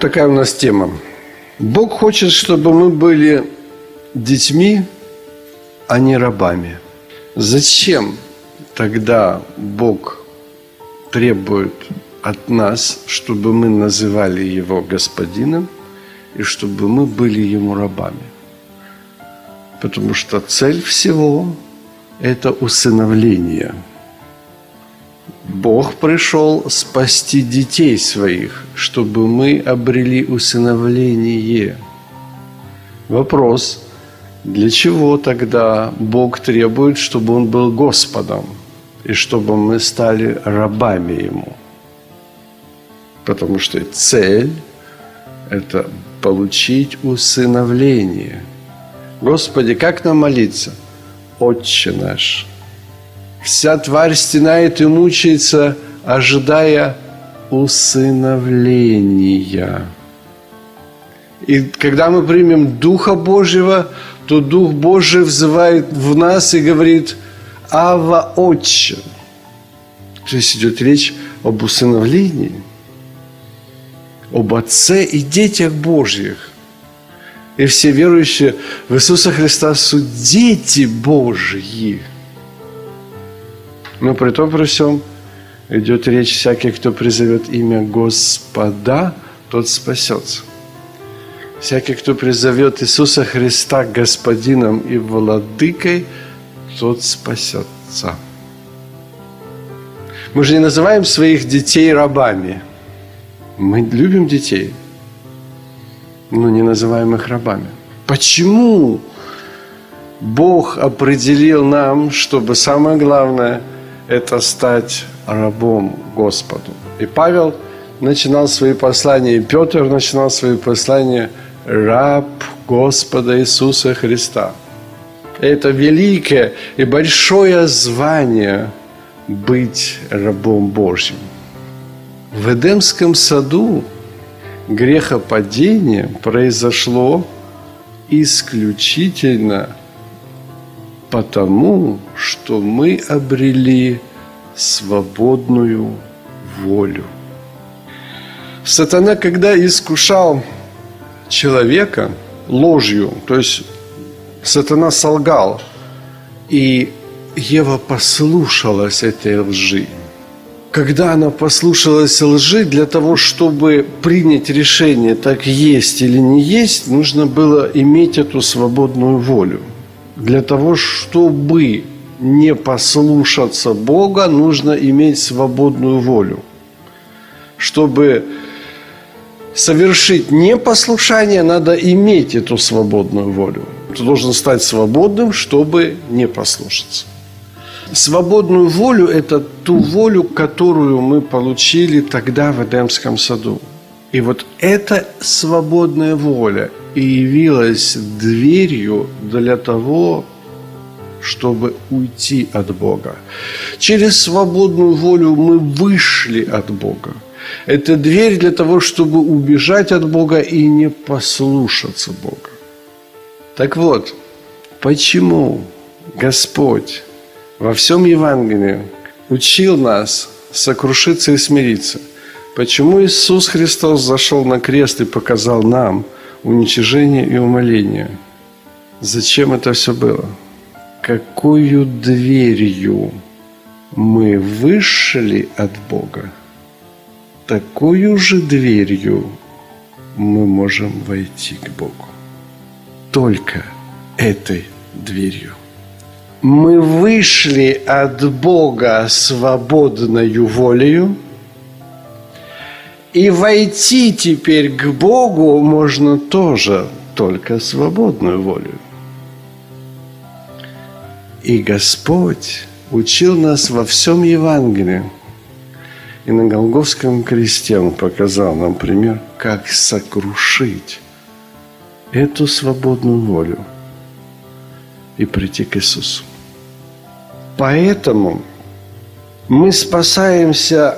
Такая у нас тема. Бог хочет, чтобы мы были детьми, а не рабами. Зачем тогда Бог требует от нас, чтобы мы называли Его Господином и чтобы мы были Ему рабами? Потому что цель всего – это усыновление. Бог пришел спасти детей своих, чтобы мы обрели усыновление. Вопрос, для чего тогда Бог требует, чтобы Он был Господом и чтобы мы стали рабами Ему? Потому что цель – это получить усыновление. Господи, как нам молиться? Отче наш. Вся тварь стенает и мучается, ожидая усыновления. И когда мы примем Духа Божьего, то Дух Божий взывает в нас и говорит «Ава, Отче». То есть идет речь об усыновлении, об Отце и детях Божьих. И все верующие в Иисуса Христа суть дети Божьи. Но при том, при всем, идет речь всякий, кто призовет имя Господа, тот спасется. Всякий, кто призовет Иисуса Христа Господином и Владыкой, тот спасется. Мы же не называем своих детей рабами. Мы любим детей, но не называем их рабами. Почему Бог определил нам, чтобы самое главное – это стать рабом Господу. И Павел начинал свои послания, и Петр начинал свои послания «Раб Господа Иисуса Христа». Это великое и большое звание быть рабом Божьим. В Эдемском саду грехопадение произошло исключительно потому, что мы обрели свободную волю. Сатана, когда искушал человека ложью, то есть сатана солгал, и Ева послушалась этой лжи. Когда она послушалась лжи, для того, чтобы принять решение, так есть или не есть, нужно было иметь эту свободную волю. Для того, чтобы не послушаться Бога, нужно иметь свободную волю. Чтобы совершить непослушание, надо иметь эту свободную волю. Ты должен стать свободным, чтобы не послушаться. Свободную волю – это ту волю, которую мы получили тогда в Эдемском саду. И вот эта свободная воля и явилась дверью для того, чтобы уйти от Бога. Через свободную волю мы вышли от Бога. Это дверь для того, чтобы убежать от Бога и не послушаться Бога. Так вот, почему Господь во всем Евангелии учил нас сокрушиться и смириться? Почему Иисус Христос зашел на крест и показал нам уничижение и умоление? Зачем это все было? Какую дверью мы вышли от Бога, такую же дверью мы можем войти к Богу. Только этой дверью. Мы вышли от Бога свободною волею, и войти теперь к Богу можно тоже, только свободную волю. И Господь учил нас во всем Евангелии. И на Голгофском кресте Он показал нам пример, как сокрушить эту свободную волю и прийти к Иисусу. Поэтому мы спасаемся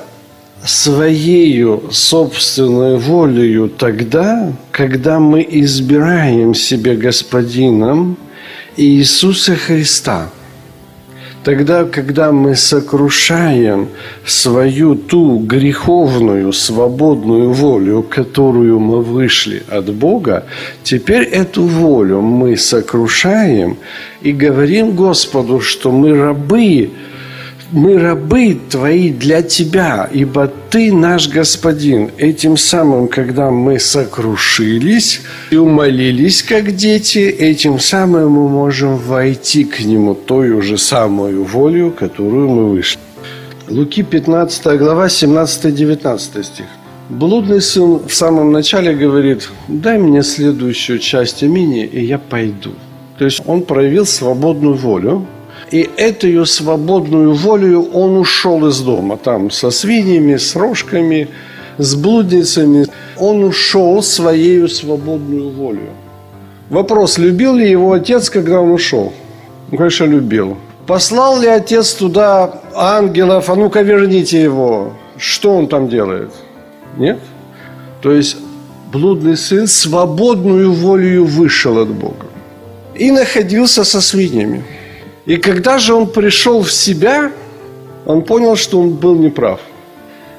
своею собственной волею тогда, когда мы избираем себе Господином Иисуса Христа. Тогда, когда мы сокрушаем свою ту греховную, свободную волю, которую мы вышли от Бога, теперь эту волю мы сокрушаем и говорим Господу, что мы рабы Твои для Тебя, ибо Ты наш Господин. Этим самым, когда мы сокрушились и умолились, как дети, этим самым мы можем войти к Нему той же самую волю, которую мы вышли. Луки 15 глава, 17-19 стих. Блудный сын в самом начале говорит: «Дай мне следующую часть имени, и я пойду». То есть он проявил свободную волю. И этой свободную волею он ушел из дома, там со свиньями, с рожками, с блудницами. Он ушел своей свободную волею. Вопрос, любил ли его отец, когда он ушел? Ну, конечно, любил. Послал ли отец туда ангелов, а ну-ка верните его? Что он там делает? Нет? То есть блудный сын свободную волею вышел от Бога и находился со свиньями. И когда же он пришел в себя, он понял, что он был неправ.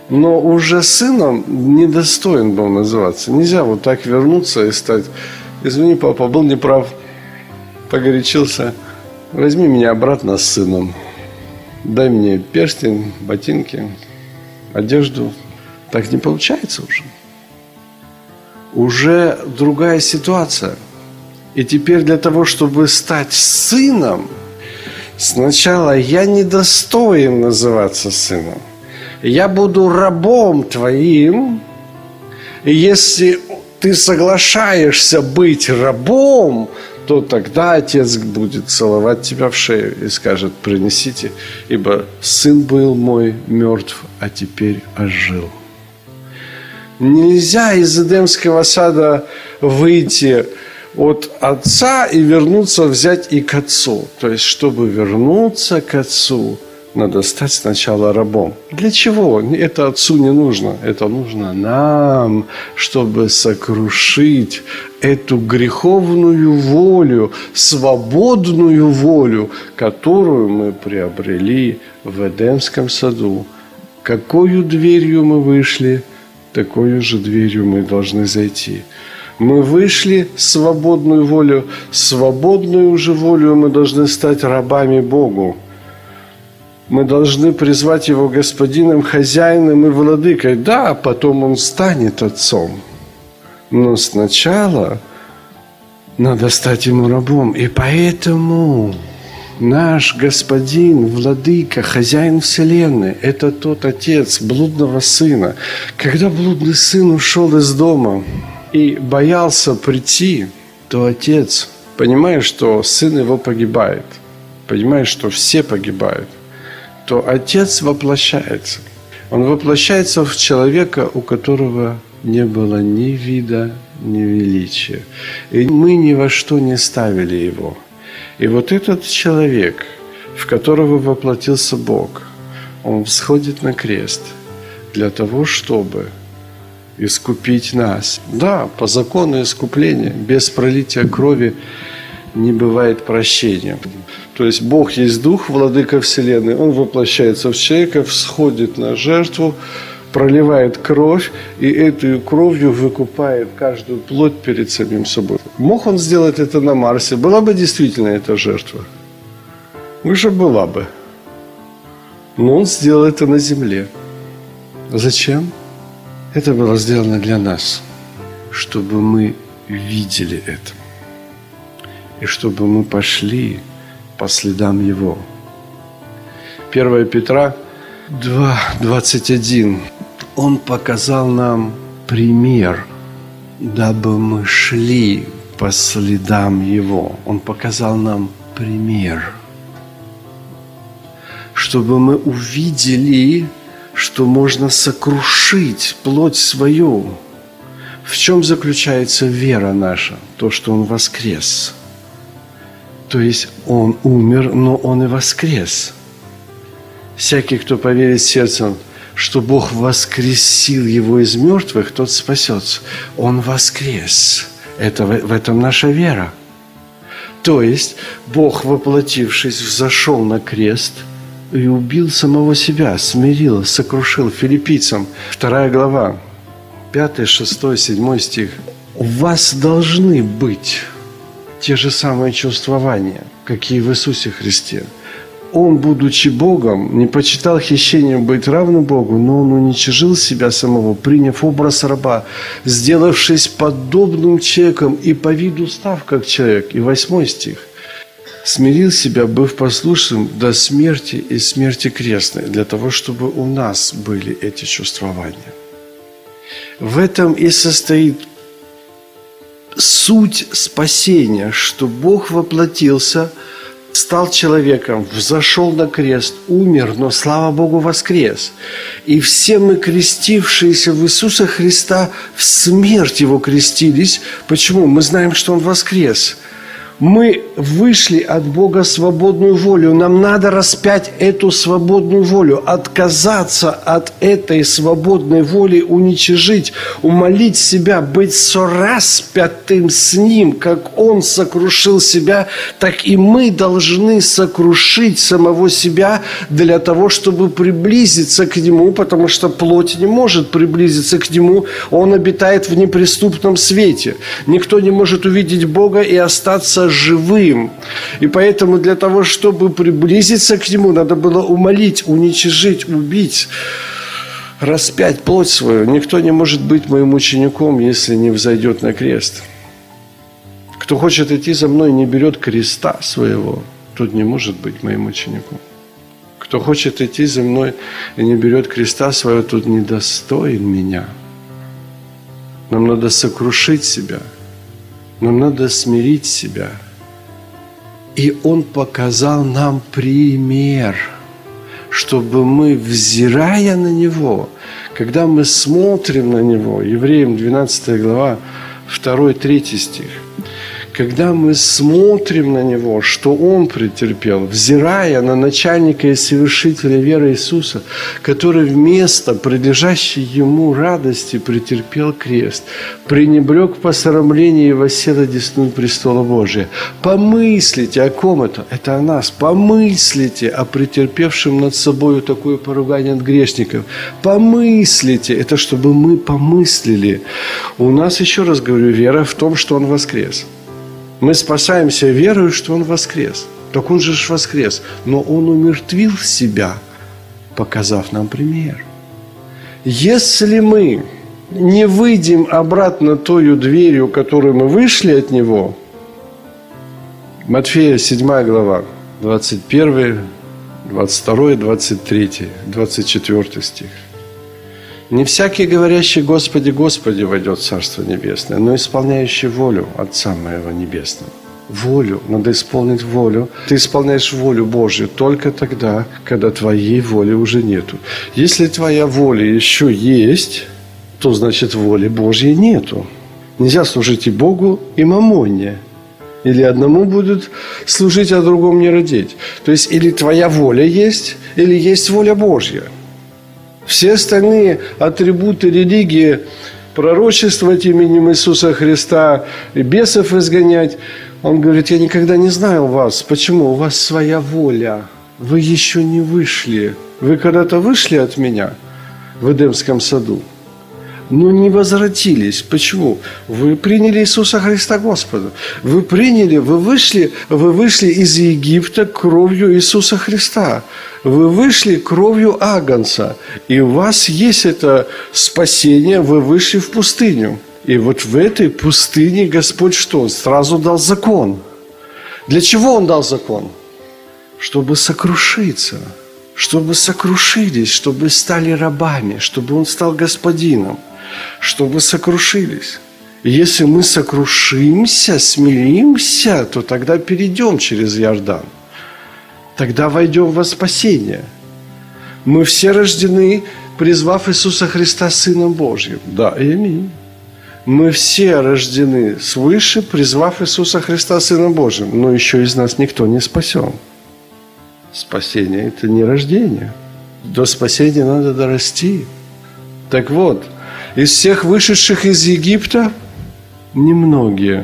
Но уже сыном недостоин был называться. Нельзя вот так вернуться и стать: «Извини, папа, был неправ, погорячился. Возьми меня обратно с сыном. Дай мне перстень, ботинки, одежду». Так не получается уже. Уже другая ситуация. И теперь для того, чтобы стать сыном, сначала я недостоин называться сыном. Я буду рабом твоим. И если ты соглашаешься быть рабом, то тогда отец будет целовать тебя в шею и скажет: «Принесите, ибо сын был мой мертв, а теперь ожил». Нельзя из Эдемского сада выйти от отца и вернуться, взять и к отцу. То есть, чтобы вернуться к отцу, надо стать сначала рабом. Для чего? Это отцу не нужно. Это нужно нам, чтобы сокрушить эту греховную волю, свободную волю, которую мы приобрели в Эдемском саду. Какую дверью мы вышли, такой же дверью мы должны зайти. Мы вышли свободную волю. Свободную же волю мы должны стать рабами Богу. Мы должны призвать Его Господином, Хозяином и Владыкой. Да, потом Он станет Отцом. Но сначала надо стать Ему рабом. И поэтому наш Господин, Владыка, Хозяин Вселенной – это тот Отец блудного сына. Когда блудный сын ушел из дома и боялся прийти, то отец, понимая, что сын его погибает, понимая, что все погибают, то отец воплощается. Он воплощается в человека, у которого не было ни вида, ни величия. И мы ни во что не ставили его. И вот этот человек, в которого воплотился Бог, он всходит на крест для того, чтобы искупить нас. Да, по закону искупления, без пролития крови не бывает прощения. То есть Бог есть Дух, Владыка Вселенной. Он воплощается в человека, всходит на жертву, проливает кровь, и этой кровью выкупает каждую плоть перед самим собой. Мог он сделать это на Марсе? Была бы действительно эта жертва? Уже была бы. Но он сделал это на Земле. Зачем? Это было сделано для нас, чтобы мы видели это, и чтобы мы пошли по следам Его. 1 Петра 2:21. Он показал нам пример, дабы мы шли по следам Его. Он показал нам пример, чтобы мы увидели, что можно сокрушить плоть свою. В чем заключается вера наша? То, что Он воскрес. То есть Он умер, но Он и воскрес. Всякий, кто поверит сердцем, что Бог воскресил Его из мертвых, тот спасется. Он воскрес. В этом наша вера. То есть Бог, воплотившись, взошел на крест и убил самого себя, смирил, сокрушил. Филиппийцам 2 глава, 5, 6, 7 стих. У вас должны быть те же самые чувствования, какие в Иисусе Христе. Он, будучи Богом, не почитал хищением быть равным Богу, но Он уничижил себя самого, приняв образ раба, сделавшись подобным человеком и по виду став как человек. И 8 стих. Смирил себя, быв послушным до смерти и смерти крестной, для того, чтобы у нас были эти чувствования. В этом и состоит суть спасения, что Бог воплотился, стал человеком, взошел на крест, умер, но, слава Богу, воскрес. И все мы, крестившиеся в Иисуса Христа, в смерть Его крестились. Почему? Мы знаем, что Он воскрес. Мы вышли от Бога свободную волю. Нам надо распять эту свободную волю, отказаться от этой свободной воли, уничижить, умолить себя, быть сораспятым с Ним. Как Он сокрушил себя, так и мы должны сокрушить самого себя для того, чтобы приблизиться к Нему, потому что плоть не может приблизиться к Нему. Он обитает в неприступном свете. Никто не может увидеть Бога и остаться живым. И поэтому для того, чтобы приблизиться к Нему, надо было умолить, уничижить, убить, распять плоть свою. Никто не может быть моим учеником, если не взойдет на крест. Кто хочет идти за мной и не берет креста своего, тот не может быть моим учеником. Кто хочет идти за мной и не берет креста своего, тот недостоин меня. Нам надо сокрушить себя. Нам надо смирить себя. И Он показал нам пример, чтобы мы, взирая на Него, когда мы смотрим на Него, Евреям 12 глава, 2-3 стих, когда мы смотрим на Него, что Он претерпел, взирая на начальника и совершителя веры Иисуса, который вместо прилежащей Ему радости претерпел крест, пренебрег посрамление и воссел одесную престола Божия. Помыслите о ком это? Это о нас. Помыслите о претерпевшем над собою такое поругание от грешников. Помыслите. Это чтобы мы помыслили. У нас, еще раз говорю, вера в том, что Он воскрес. Мы спасаемся верою, что Он воскрес. Так Он же воскрес. Но Он умертвил себя, показав нам пример. Если мы не выйдем обратно той дверью, которую мы вышли от Него, Матфея 7 глава, 21, 22, 23, 24 стих. «Не всякий, говорящий: Господи, Господи, войдет в Царство Небесное, но исполняющий волю Отца Моего Небесного». Волю. Надо исполнить волю. Ты исполняешь волю Божью только тогда, когда твоей воли уже нету. Если твоя воля еще есть, то значит воли Божьей нету. Нельзя служить и Богу, и мамоне. Или одному будут служить, а другому не родить. То есть или твоя воля есть, или есть воля Божья. Все остальные атрибуты религии, пророчествовать именем Иисуса Христа, и бесов изгонять, Он говорит: я никогда не знал вас. Почему? У вас своя воля. Вы еще не вышли. Вы когда-то вышли от Меня в Эдемском саду, но не возвратились. Почему? Вы приняли Иисуса Христа Господа. Вы приняли, вы вышли из Египта кровью Иисуса Христа. Вы вышли кровью Агнца. И у вас есть это спасение, вы вышли в пустыню. И вот в этой пустыне Господь что? Сразу дал закон. Для чего Он дал закон? Чтобы сокрушиться. Чтобы сокрушились, чтобы стали рабами, чтобы Он стал Господином. Чтобы сокрушились. Если мы сокрушимся, смиримся, то тогда перейдем через Иордан. Тогда войдем во спасение. Мы все рождены призвав Иисуса Христа Сыном Божьим. Да, и аминь. Мы все рождены свыше, призвав Иисуса Христа Сыном Божьим, но еще из нас никто не спасен. Спасение – это не рождение. До спасения надо дорасти. Так вот, из всех вышедших из Египта немногие,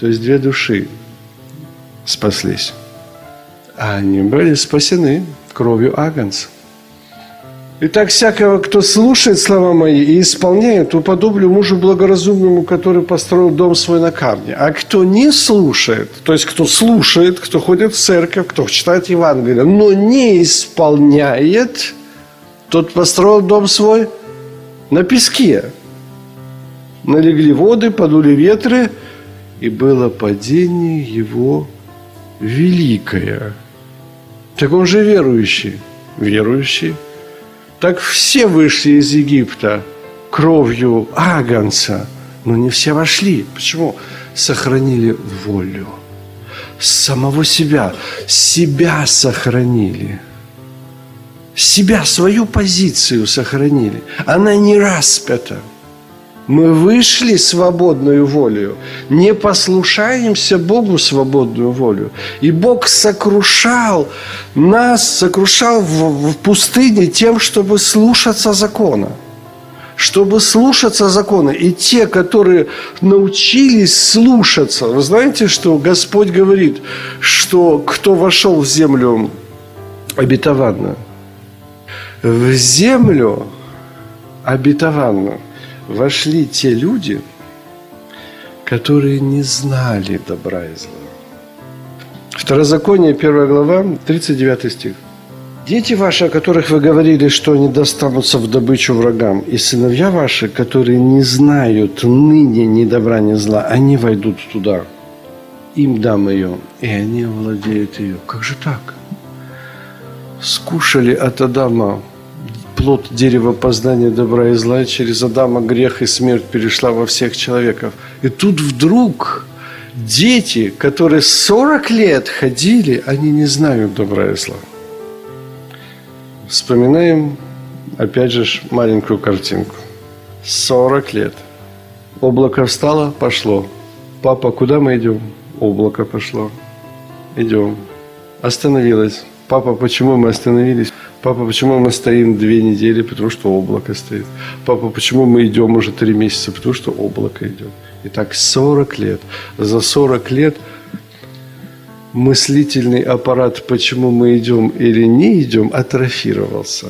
то есть 2 души, спаслись. А они были спасены кровью Агнца. Итак, всякого, кто слушает слова мои и исполняет, уподоблю мужу благоразумному, который построил дом свой на камне. А кто не слушает, то есть кто слушает, кто ходит в церковь, кто читает Евангелие, но не исполняет, тот построил дом свой на песке. Налегли воды, подули ветры, и было падение его великое. Так он же верующий. Верующий. Так все вышли из Египта кровью Агнца, но не все вошли. Почему? Сохранили волю. Самого себя. Себя сохранили. Себя, свою позицию сохранили. Она не распята. Мы вышли свободную волею. Не послушаемся Богу свободную волю. И Бог сокрушал нас, сокрушал в пустыне тем, чтобы слушаться закона. Чтобы слушаться закона. И те, которые научились слушаться. Вы знаете, что Господь говорит, что кто вошел в землю обетованную? В землю обетованную вошли те люди, которые не знали добра и зла. Второзаконие, 1 глава, 39 стих. «Дети ваши, о которых вы говорили, что они достанутся в добычу врагам, и сыновья ваши, которые не знают ныне ни добра, ни зла, они войдут туда. Им дам ее, и они овладеют ее». Как же так? Скушали от Адама плод дерева познания добра и зла, через Адама грех и смерть перешла во всех человеков. И тут вдруг дети, которые 40 лет ходили, они не знают добра и зла. Вспоминаем, опять же, маленькую картинку. 40 лет. Облако встало, пошло. Папа, куда мы идем? Облако пошло. Идем. Остановилось. Папа, почему мы остановились? Папа, почему мы стоим 2 недели? Потому что облако стоит. Папа, почему мы идем уже 3 месяца? Потому что облако идет. И так 40 лет. За 40 лет мыслительный аппарат, почему мы идем или не идем, атрофировался.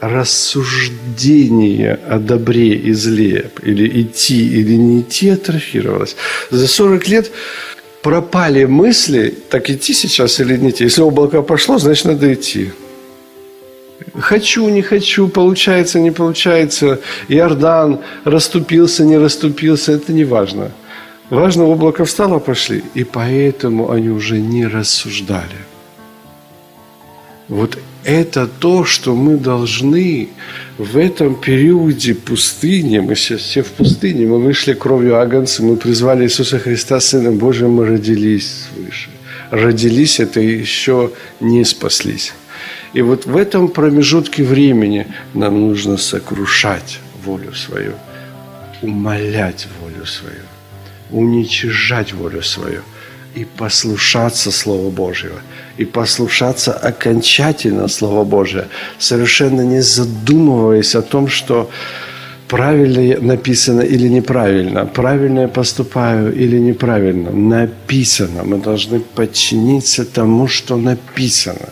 Рассуждение о добре и зле, или идти, или не идти, атрофировалось. За 40 лет... пропали мысли, так идти сейчас или не идти. Если облако пошло, значит, надо идти. Хочу, не хочу, получается, не получается. Иордан расступился, не расступился. Это не важно. Важно, облако встало, пошли. И поэтому они уже не рассуждали. Вот это то, что мы должны в этом периоде пустыни, мы сейчас все в пустыне, мы вышли кровью Агнца, мы призвали Иисуса Христа, Сына Божия, мы родились свыше. Родились – это еще не спаслись. И вот в этом промежутке времени нам нужно сокрушать волю свою, умалять волю свою, уничижать волю свою. И послушаться Слова Божьего. И послушаться окончательно Слова Божия. Совершенно не задумываясь о том, что правильно написано или неправильно. Правильно я поступаю или неправильно. Написано. Мы должны подчиниться тому, что написано.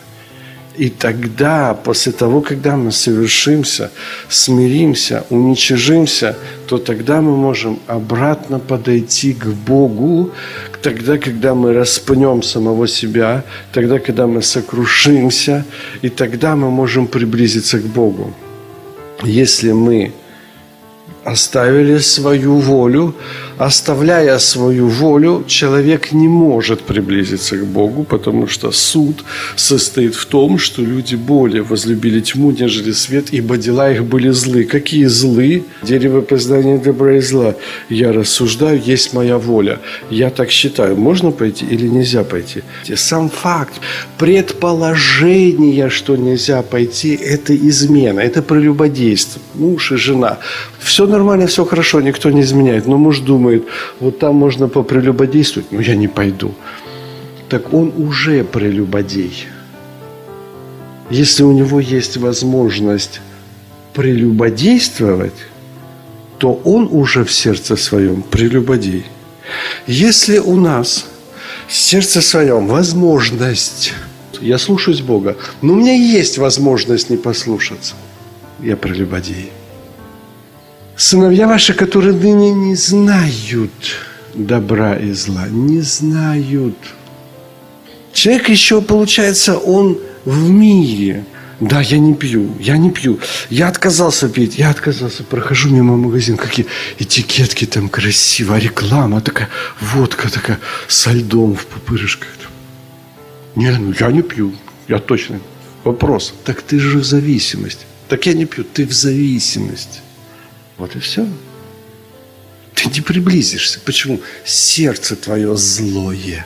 И тогда, после того, когда мы совершимся, смиримся, уничижимся, то тогда мы можем обратно подойти к Богу, тогда, когда мы распнем самого себя, тогда, когда мы сокрушимся, и тогда мы можем приблизиться к Богу. Если мы оставили свою волю. Оставляя свою волю, человек не может приблизиться к Богу, потому что суд состоит в том, что люди более возлюбили тьму, нежели свет, ибо дела их были злы. Какие злы? Дерево познания добра и зла. Я рассуждаю, есть моя воля. Я так считаю. Можно пойти или нельзя пойти? Сам факт, предположение, что нельзя пойти, это измена, это прелюбодейство. Муж и жена. Все нормально, все хорошо, никто не изменяет. Но муж думает, вот там можно попрелюбодействовать, но я не пойду. Так он уже прелюбодей. Если у него есть возможность прелюбодействовать, то он уже в сердце своем прелюбодей. Если у нас в сердце своем возможность, я слушаюсь Бога, но у меня есть возможность не послушаться, я прелюбодей. Сыновья ваши, которые ныне не знают добра и зла, не знают. Человек еще, получается, он в мире. Да, я не пью, я отказался пить, прохожу мимо магазина, какие этикетки там красивые, реклама такая, водка такая, со льдом в пупырышках. Я не пью, я точно. Вопрос, так ты же в зависимости. Так я не пью, ты в зависимости. Вот и все. Ты не приблизишься. Почему? Сердце твое злое.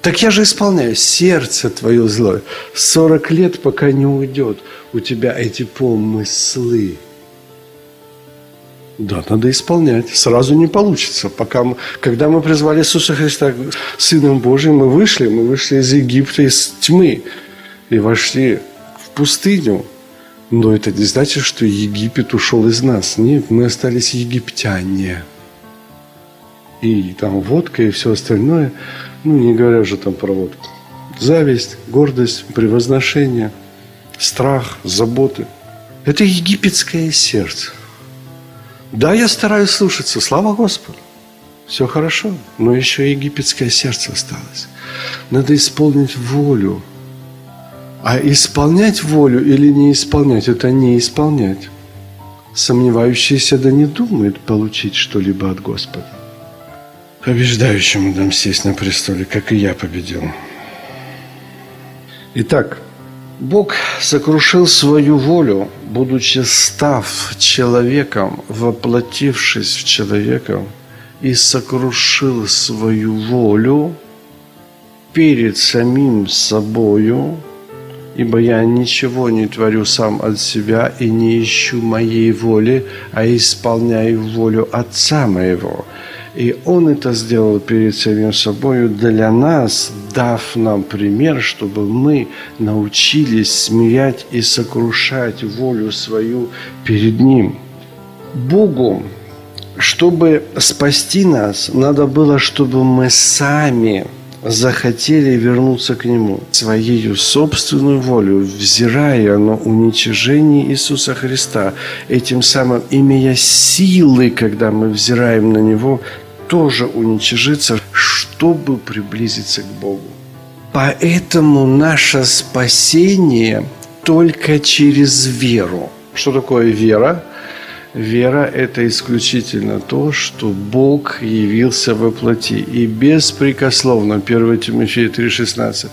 Так я же исполняю. Сердце твое злое. 40 лет, пока не уйдет у тебя эти помыслы. Да, надо исполнять. Сразу не получится. Когда мы призвали Иисуса Христа Сыном Божьим, мы вышли из Египта, из тьмы и вошли в пустыню. Но это не значит, что Египет ушел из нас. Нет, мы остались египтяне. И там водка и все остальное. Не говоря уже там про водку. Зависть, гордость, превозношение, страх, заботы. Это египетское сердце. Да, я стараюсь слушаться. Слава Господу. Все хорошо. Но еще египетское сердце осталось. Надо исполнить волю. А исполнять волю или не исполнять – это не исполнять. Сомневающийся да не думает получить что-либо от Господа. Побеждающему дам сесть на престоле, как и я победил. Итак, Бог сокрушил свою волю, будучи став человеком, воплотившись в человека, и сокрушил свою волю перед самим собою, ибо я ничего не творю сам от себя и не ищу моей воли, а исполняю волю Отца моего. И Он это сделал перед самим собою для нас, дав нам пример, чтобы мы научились смирять и сокрушать волю свою перед Ним. Богу, чтобы спасти нас, надо было, чтобы мы сами захотели вернуться к Нему своей собственной волей, взирая на уничижение Иисуса Христа, этим самым имея силы, когда мы взираем на Него, тоже уничижиться, чтобы приблизиться к Богу. Поэтому наше спасение только через веру. Что такое вера? Вера – это исключительно то, что Бог явился во плоти. И беспрекословно, 1 Тимофея 3,16,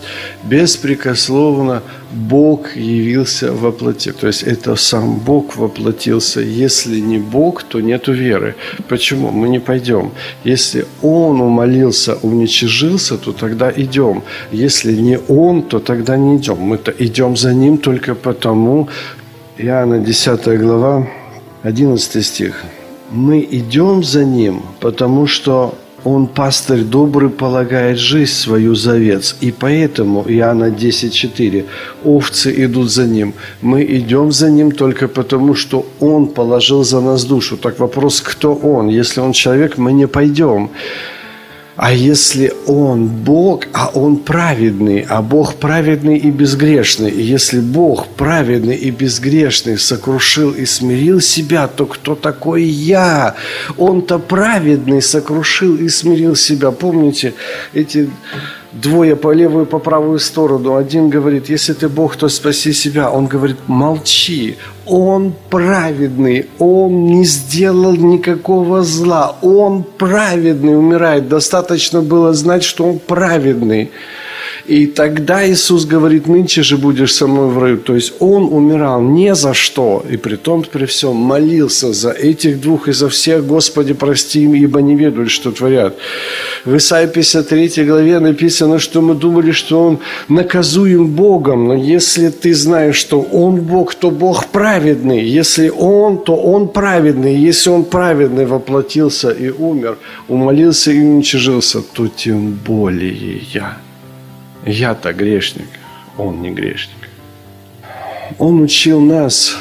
беспрекословно Бог явился во плоти. То есть это сам Бог воплотился. Если не Бог, то нет веры. Почему? Мы не пойдем. Если Он умолился, уничижился, то тогда идем. Если не Он, то тогда не идем. Мы-то идем за Ним только потому. Иоанна 10 глава. 11 стих. «Мы идем за Ним, потому что Он, пастырь добрый, полагает жизнь свою за овец, и поэтому, Иоанна 10,4, овцы идут за Ним. Мы идем за Ним только потому, что Он положил за нас душу». Так вопрос, кто Он? Если Он человек, мы не пойдем. А если Он Бог, а Он праведный, а Бог праведный и безгрешный, и если Бог праведный и безгрешный сокрушил и смирил себя, то кто такой я? Он-то праведный сокрушил и смирил себя. Помните, эти двое по левую и по правую сторону. Один говорит, если ты Бог, то спаси себя. Он говорит, молчи. Он праведный, он не сделал никакого зла, он праведный умирает. Достаточно было знать, что он праведный. И тогда Иисус говорит: нынче же будешь со мной в раю. То есть он умирал не за что, и при том, при всем молился за этих двух и за всех: Господи, прости им, ибо не ведают, что творят. В Исаии 53 главе написано, что мы думали, что он наказуем Богом, но если ты знаешь, что он Бог, то Бог праведный. Если он, то он праведный. Если он праведный воплотился и умер, умолился и уничижился, то тем более я. Я-то грешник, он не грешник. Он учил нас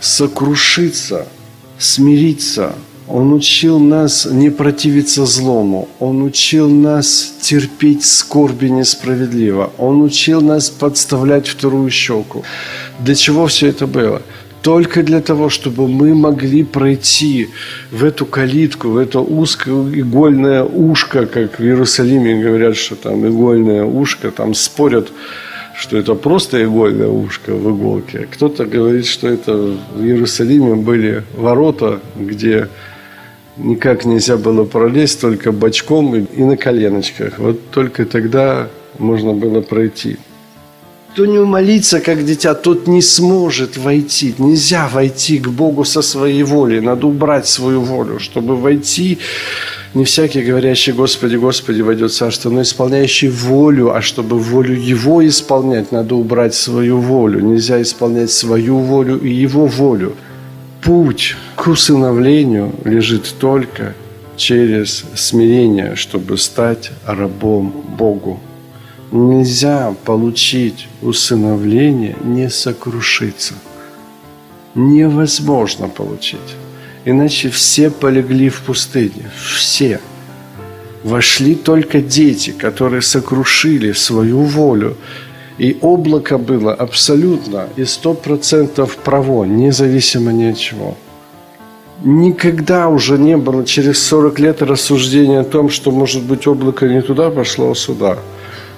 сокрушиться, смириться. Он учил нас не противиться злому. Он учил нас терпеть скорби несправедливо. Он учил нас подставлять вторую щеку. Для чего все это было? Только для того, чтобы мы могли пройти в эту калитку, в это узкое игольное ушко, как в Иерусалиме говорят, что там игольное ушко, там спорят, что это просто игольное ушко в иголке. Кто-то говорит, что это в Иерусалиме были ворота, где никак нельзя было пролезть, только бочком и на коленочках. Вот только тогда можно было пройти. Кто не умолится, как дитя, тот не сможет войти. Нельзя войти к Богу со своей волей. Надо убрать свою волю, чтобы войти. Не всякий, говорящий «Господи, Господи, войдет в царство», но исполняющий волю. А чтобы волю его исполнять, надо убрать свою волю. Нельзя исполнять свою волю и его волю. Путь к усыновлению лежит только через смирение, чтобы стать рабом Богу. Нельзя получить усыновление, не сокрушиться. Невозможно получить. Иначе все полегли в пустыне. Все. Вошли только дети, которые сокрушили свою волю. И облако было абсолютно и 100% право, независимо ни от чего. Никогда уже не было через 40 лет рассуждения о том, что, может быть, облако не туда пошло, а сюда.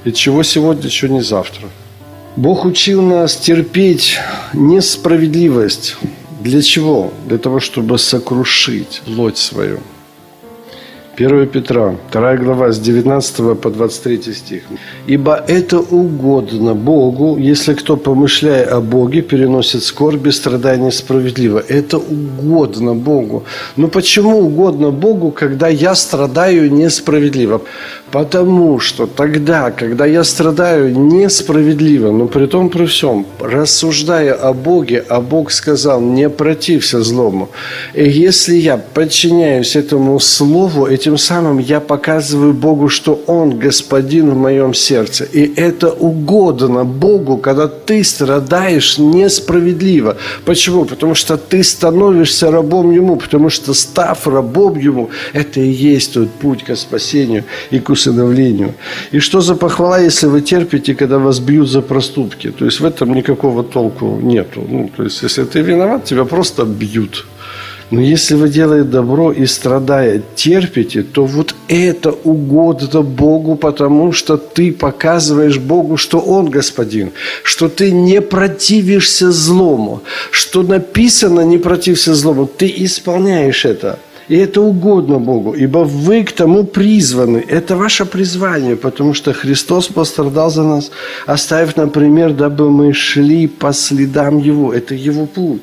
И чего сегодня, чего не завтра. Бог учил нас терпеть несправедливость. Для чего? Для того, чтобы сокрушить плоть свою. 1 Петра, 2 глава, с 19 по 23 стих. «Ибо это угодно Богу, если кто, помышляя о Боге, переносит скорби, страдания справедливо». Это угодно Богу. Но почему угодно Богу, когда я страдаю несправедливо? Потому что тогда, когда я страдаю несправедливо, но при том, при всем, рассуждая о Боге, а Бог сказал: не протився злому. И если я подчиняюсь этому слову, тем самым я показываю Богу, что Он Господин в моем сердце. И это угодно Богу, когда ты страдаешь несправедливо. Почему? Потому что ты становишься рабом Ему. Потому что, став рабом Ему, это и есть тот путь к спасению и к усыновлению. И что за похвала, если вы терпите, когда вас бьют за проступки? То есть в этом никакого толку нету. То есть если ты виноват, тебя просто бьют. Но если вы делаете добро и, страдая, терпите, то вот это угодно Богу, потому что ты показываешь Богу, что Он Господин, что ты не противишься злому, что написано «не протився злому», ты исполняешь это. И это угодно Богу, ибо вы к тому призваны. Это ваше призвание, потому что Христос пострадал за нас, оставив нам пример, дабы мы шли по следам Его. Это Его путь.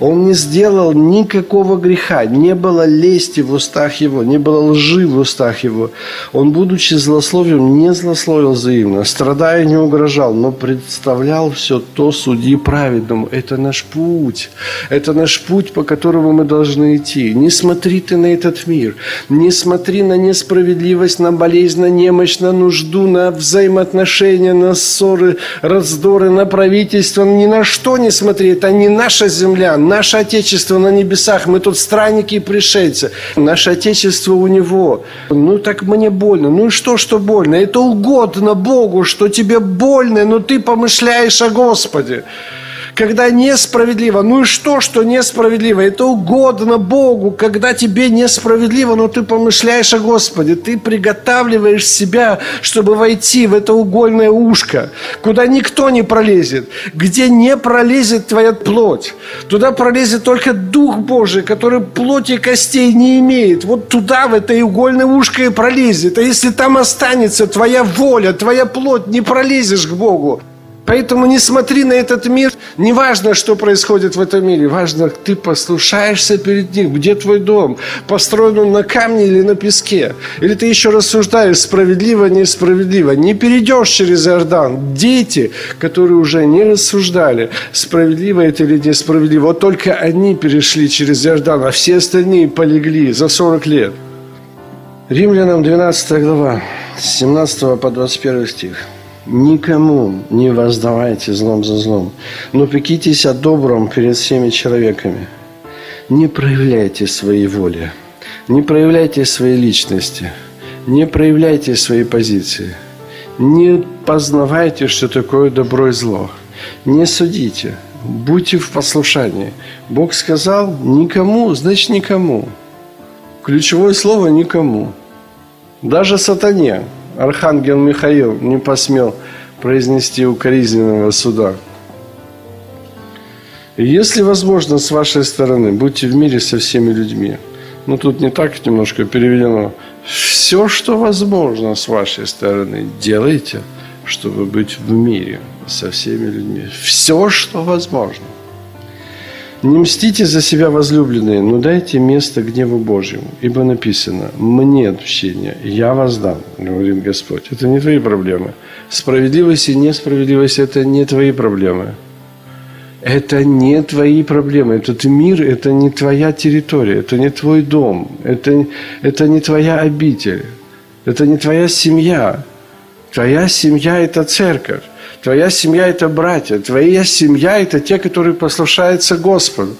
Он не сделал никакого греха, не было лести в устах Его, не было лжи в устах Его. Он, будучи злословием, не злословил взаимно, страдая не угрожал, но представлял все то судьи праведному. Это наш путь. Это наш путь, по которому мы должны идти. Не смотри ты на этот мир. Не смотри на несправедливость, на болезнь, на немощь, на нужду, на взаимоотношения, на ссоры, раздоры, на правительство. Ни на что не смотри. Это не наша земля, наше Отечество на небесах. Мы тут странники и пришельцы. Наше Отечество у Него. Так мне больно. Что больно? Это угодно Богу, что тебе больно, но ты помышляешь о Господе. когда несправедливо. Ну и что, что несправедливо? Это угодно Богу, когда тебе несправедливо, но ты помышляешь о Господе, ты приготавливаешь себя, чтобы войти в это угольное ушко, куда никто не пролезет, где не пролезет твоя плоть. Туда пролезет только Дух Божий, который плоти костей не имеет. Вот туда, в это угольное ушко и пролезет. А если там останется твоя воля, твоя плоть, не пролезешь к Богу. Поэтому не смотри на этот мир. Не важно, что происходит в этом мире. Важно, ты послушаешься перед ним. Где твой дом? Построен он на камне или на песке? Или ты еще рассуждаешь, справедливо, несправедливо? Не перейдешь через Иордан. Дети, которые уже не рассуждали, справедливо это или несправедливо. Вот только они перешли через Иордан, а все остальные полегли за 40 лет. Римлянам 12 глава, 17 по 21 стих. «Никому не воздавайте злом за злом, но пекитесь о добром перед всеми человеками. Не проявляйте своей воли, не проявляйте своей личности, не проявляйте своей позиции, не познавайте, что такое добро и зло, не судите, будьте в послушании. Бог сказал никому, значит никому». Ключевое слово «никому». Даже сатане архангел Михаил не посмел произнести укоризненного суда. Если возможно, с вашей стороны, будьте в мире со всеми людьми. Ну, тут не так немножко переведено. Все, что возможно с вашей стороны, делайте, чтобы быть в мире со всеми людьми. Все, что возможно. «Не мстите за себя, возлюбленные, но дайте место гневу Божьему, ибо написано: мне отмщение, я воздам, говорит Господь». Это не твои проблемы. Справедливость и несправедливость – это не твои проблемы. Это не твои проблемы. Этот мир – это не твоя территория, это не твой дом, это не твоя обитель, это не твоя семья. Твоя семья – это церковь. Твоя семья – это братья. Твоя семья – это те, которые послушаются Господу.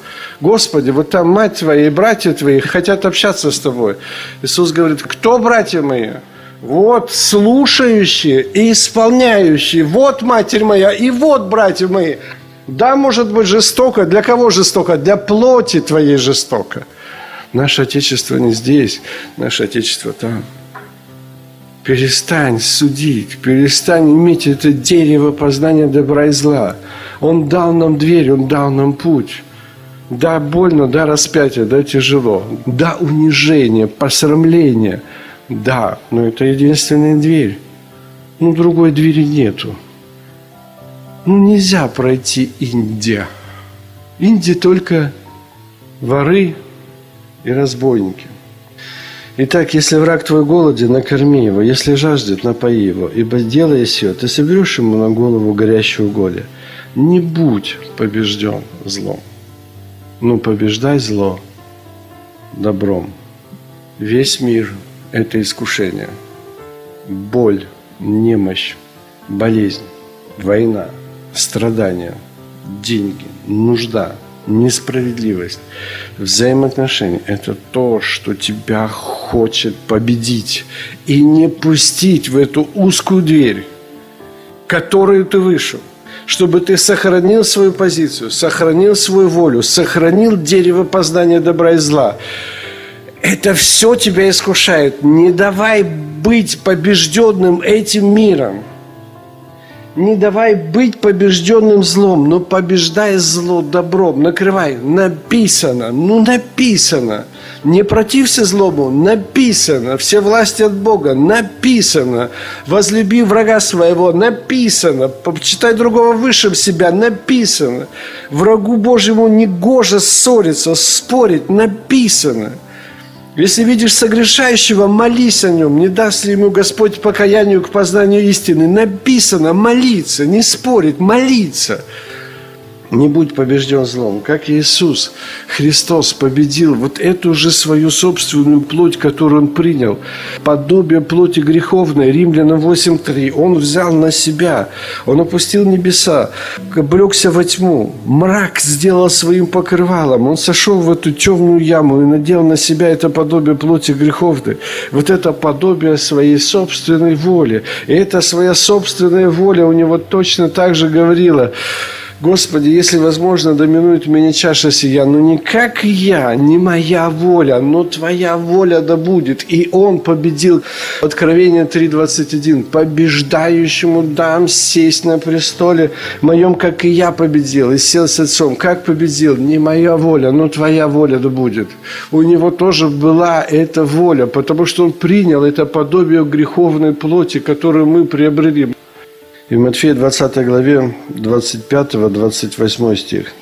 Господи, вот там мать твоя и братья твои хотят общаться с тобой. Иисус говорит: кто братья мои? Вот слушающие и исполняющие. Вот матерь моя и вот братья мои. Да, может быть жестоко. Для кого жестоко? Для плоти твоей жестоко. Наше Отечество не здесь, наше Отечество там. Перестань судить, перестань иметь это дерево познания добра и зла. Он дал нам дверь, Он дал нам путь. Да, больно, да, распятие, да, тяжело, да, унижение, посрамление. Да, но это единственная дверь. Ну, другой двери нету. Ну, нельзя пройти Индия. Индия только воры и разбойники. Итак, если враг твой голоден, накорми его, если жаждет, напои его, ибо, делая сие, ты соберешь ему на голову горящее уголье. Не будь побежден злом, но побеждай зло добром. Весь мир – это искушение, боль, немощь, болезнь, война, страдания, деньги, нужда. Несправедливость, взаимоотношения – это то, что тебя хочет победить и не пустить в эту узкую дверь, которую ты вышел, чтобы ты сохранил свою позицию, сохранил свою волю, сохранил дерево познания добра и зла. Это все тебя искушает. Не давай быть побежденным этим миром. Не давай быть побежденным злом, но побеждай зло добром. Накрывай. Написано. Ну, написано. Не протився злому. Написано. Все власти от Бога. Написано. Возлюби врага своего. Написано. Почитай другого выше себя. Написано. Врагу Божьему негоже ссориться, спорить. Написано. Если видишь согрешающего, молись о нем, не даст ли ему Господь покаянию к познанию истины. Написано молиться, не спорить, молиться. Не будь побежден злом, как Иисус Христос победил вот эту же свою собственную плоть, которую Он принял. Подобие плоти греховной, Римлянам 8:3, Он взял на себя, Он опустил небеса, облёкся во тьму, мрак сделал своим покрывалом, Он сошел в эту темную яму и надел на себя это подобие плоти греховной, вот это подобие своей собственной воли. И эта своя собственная воля у Него точно так же говорила: Господи, если возможно, доминует меня чаша сия, но не как я, не моя воля, но Твоя воля да будет. И Он победил. Откровение 3:21. Побеждающему дам сесть на престоле моем, как и я победил, и сел с Отцом. Как победил? Не моя воля, но Твоя воля да будет. У Него тоже была эта воля, потому что Он принял это подобие греховной плоти, которую мы приобрели. И в Матфея 20 главе 25-28 стих.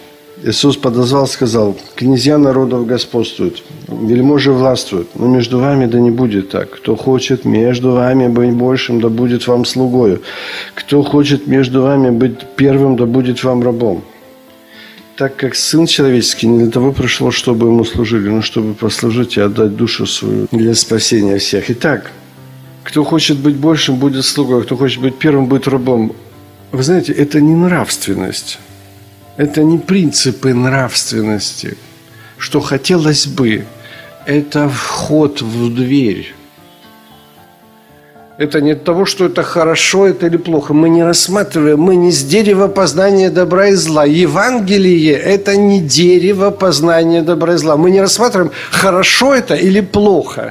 Иисус подозвал, сказал: «Князья народов господствуют, вельможи властвуют, но между вами да не будет так. Кто хочет между вами быть большим, да будет вам слугою. Кто хочет между вами быть первым, да будет вам рабом. Так как Сын Человеческий не для того пришел, чтобы Ему служили, но чтобы послужить и отдать душу свою для спасения всех». Итак, кто хочет быть большим, будет слугой, кто хочет быть первым, будет рабом. Вы знаете, это не нравственность. Это не принципы нравственности. Что хотелось бы, это вход в дверь. Это не от того, что это хорошо, это или плохо. Мы не рассматриваем, мы не с дерева познания добра и зла. Евангелие – это не дерево познания добра и зла. Мы не рассматриваем, хорошо это или плохо.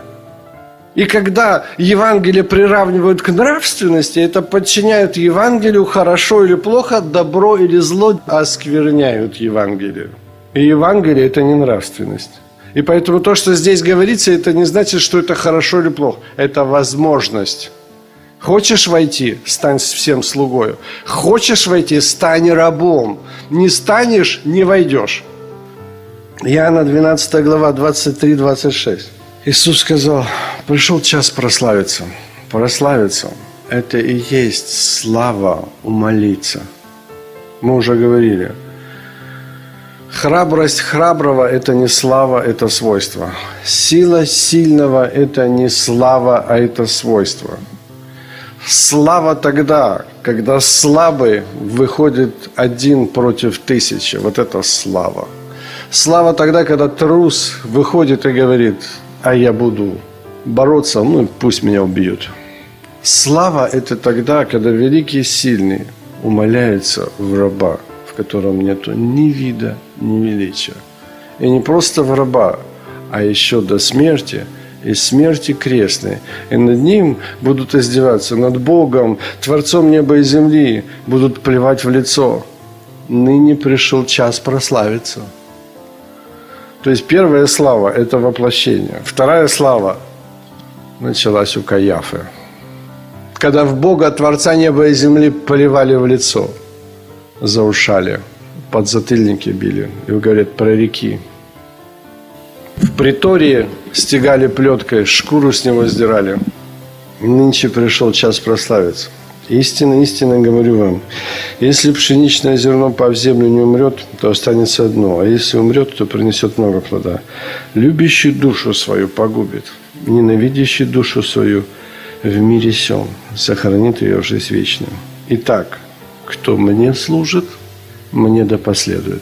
И когда Евангелие приравнивают к нравственности, это подчиняют Евангелию хорошо или плохо, добро или зло, оскверняют Евангелие. И Евангелие – это не нравственность. И поэтому то, что здесь говорится, это не значит, что это хорошо или плохо. Это возможность. Хочешь войти – стань всем слугою. Хочешь войти – стань рабом. Не станешь – не войдешь. Иоанна 12 глава 23-26. Иисус сказал: «Пришел час прославиться». Прославиться – это и есть слава умолиться. Мы уже говорили. Храбрость храброго – это не слава, это свойство. Сила сильного – это не слава, а это свойство. Слава тогда, когда слабый выходит один против тысячи. Вот это слава. Слава тогда, когда трус выходит и говорит: «А я буду бороться, ну пусть меня убьют». Слава – это тогда, когда великий и сильный умоляется в раба, в котором нету ни вида, ни величия. И не просто в раба, а еще до смерти, и смерти крестной. И над ним будут издеваться, над Богом, Творцом неба и земли, будут плевать в лицо. Ныне пришел час прославиться. То есть первая слава – это воплощение. Вторая слава началась у Каиафы, когда в Бога, Творца неба и земли, поливали в лицо, заушали, подзатыльники били. И говорят про реки. В притории стегали плеткой, шкуру с него сдирали. Нынче пришел час прославиться. Истинно, истинно говорю вам, если пшеничное зерно пав в землю не умрет, то останется одно, а если умрет, то принесет много плода. Любящий душу свою погубит, ненавидящий душу свою в мире сём сохранит ее в жизнь вечную. Итак, кто мне служит, мне да последует.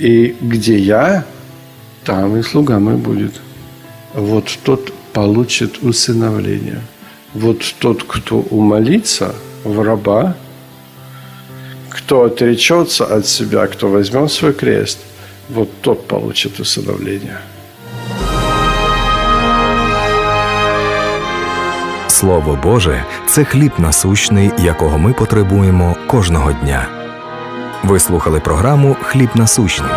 И где я, там и слуга мой будет. Вот тот получит усыновление. Вот тот, кто умолится в раба, кто отречется от себя, кто возьмет свой крест, вот тот получит усыновление. Слово Боже – це хліб насущний, якого ми потребуємо кожного дня. Ви слухали програму «Хліб насущний».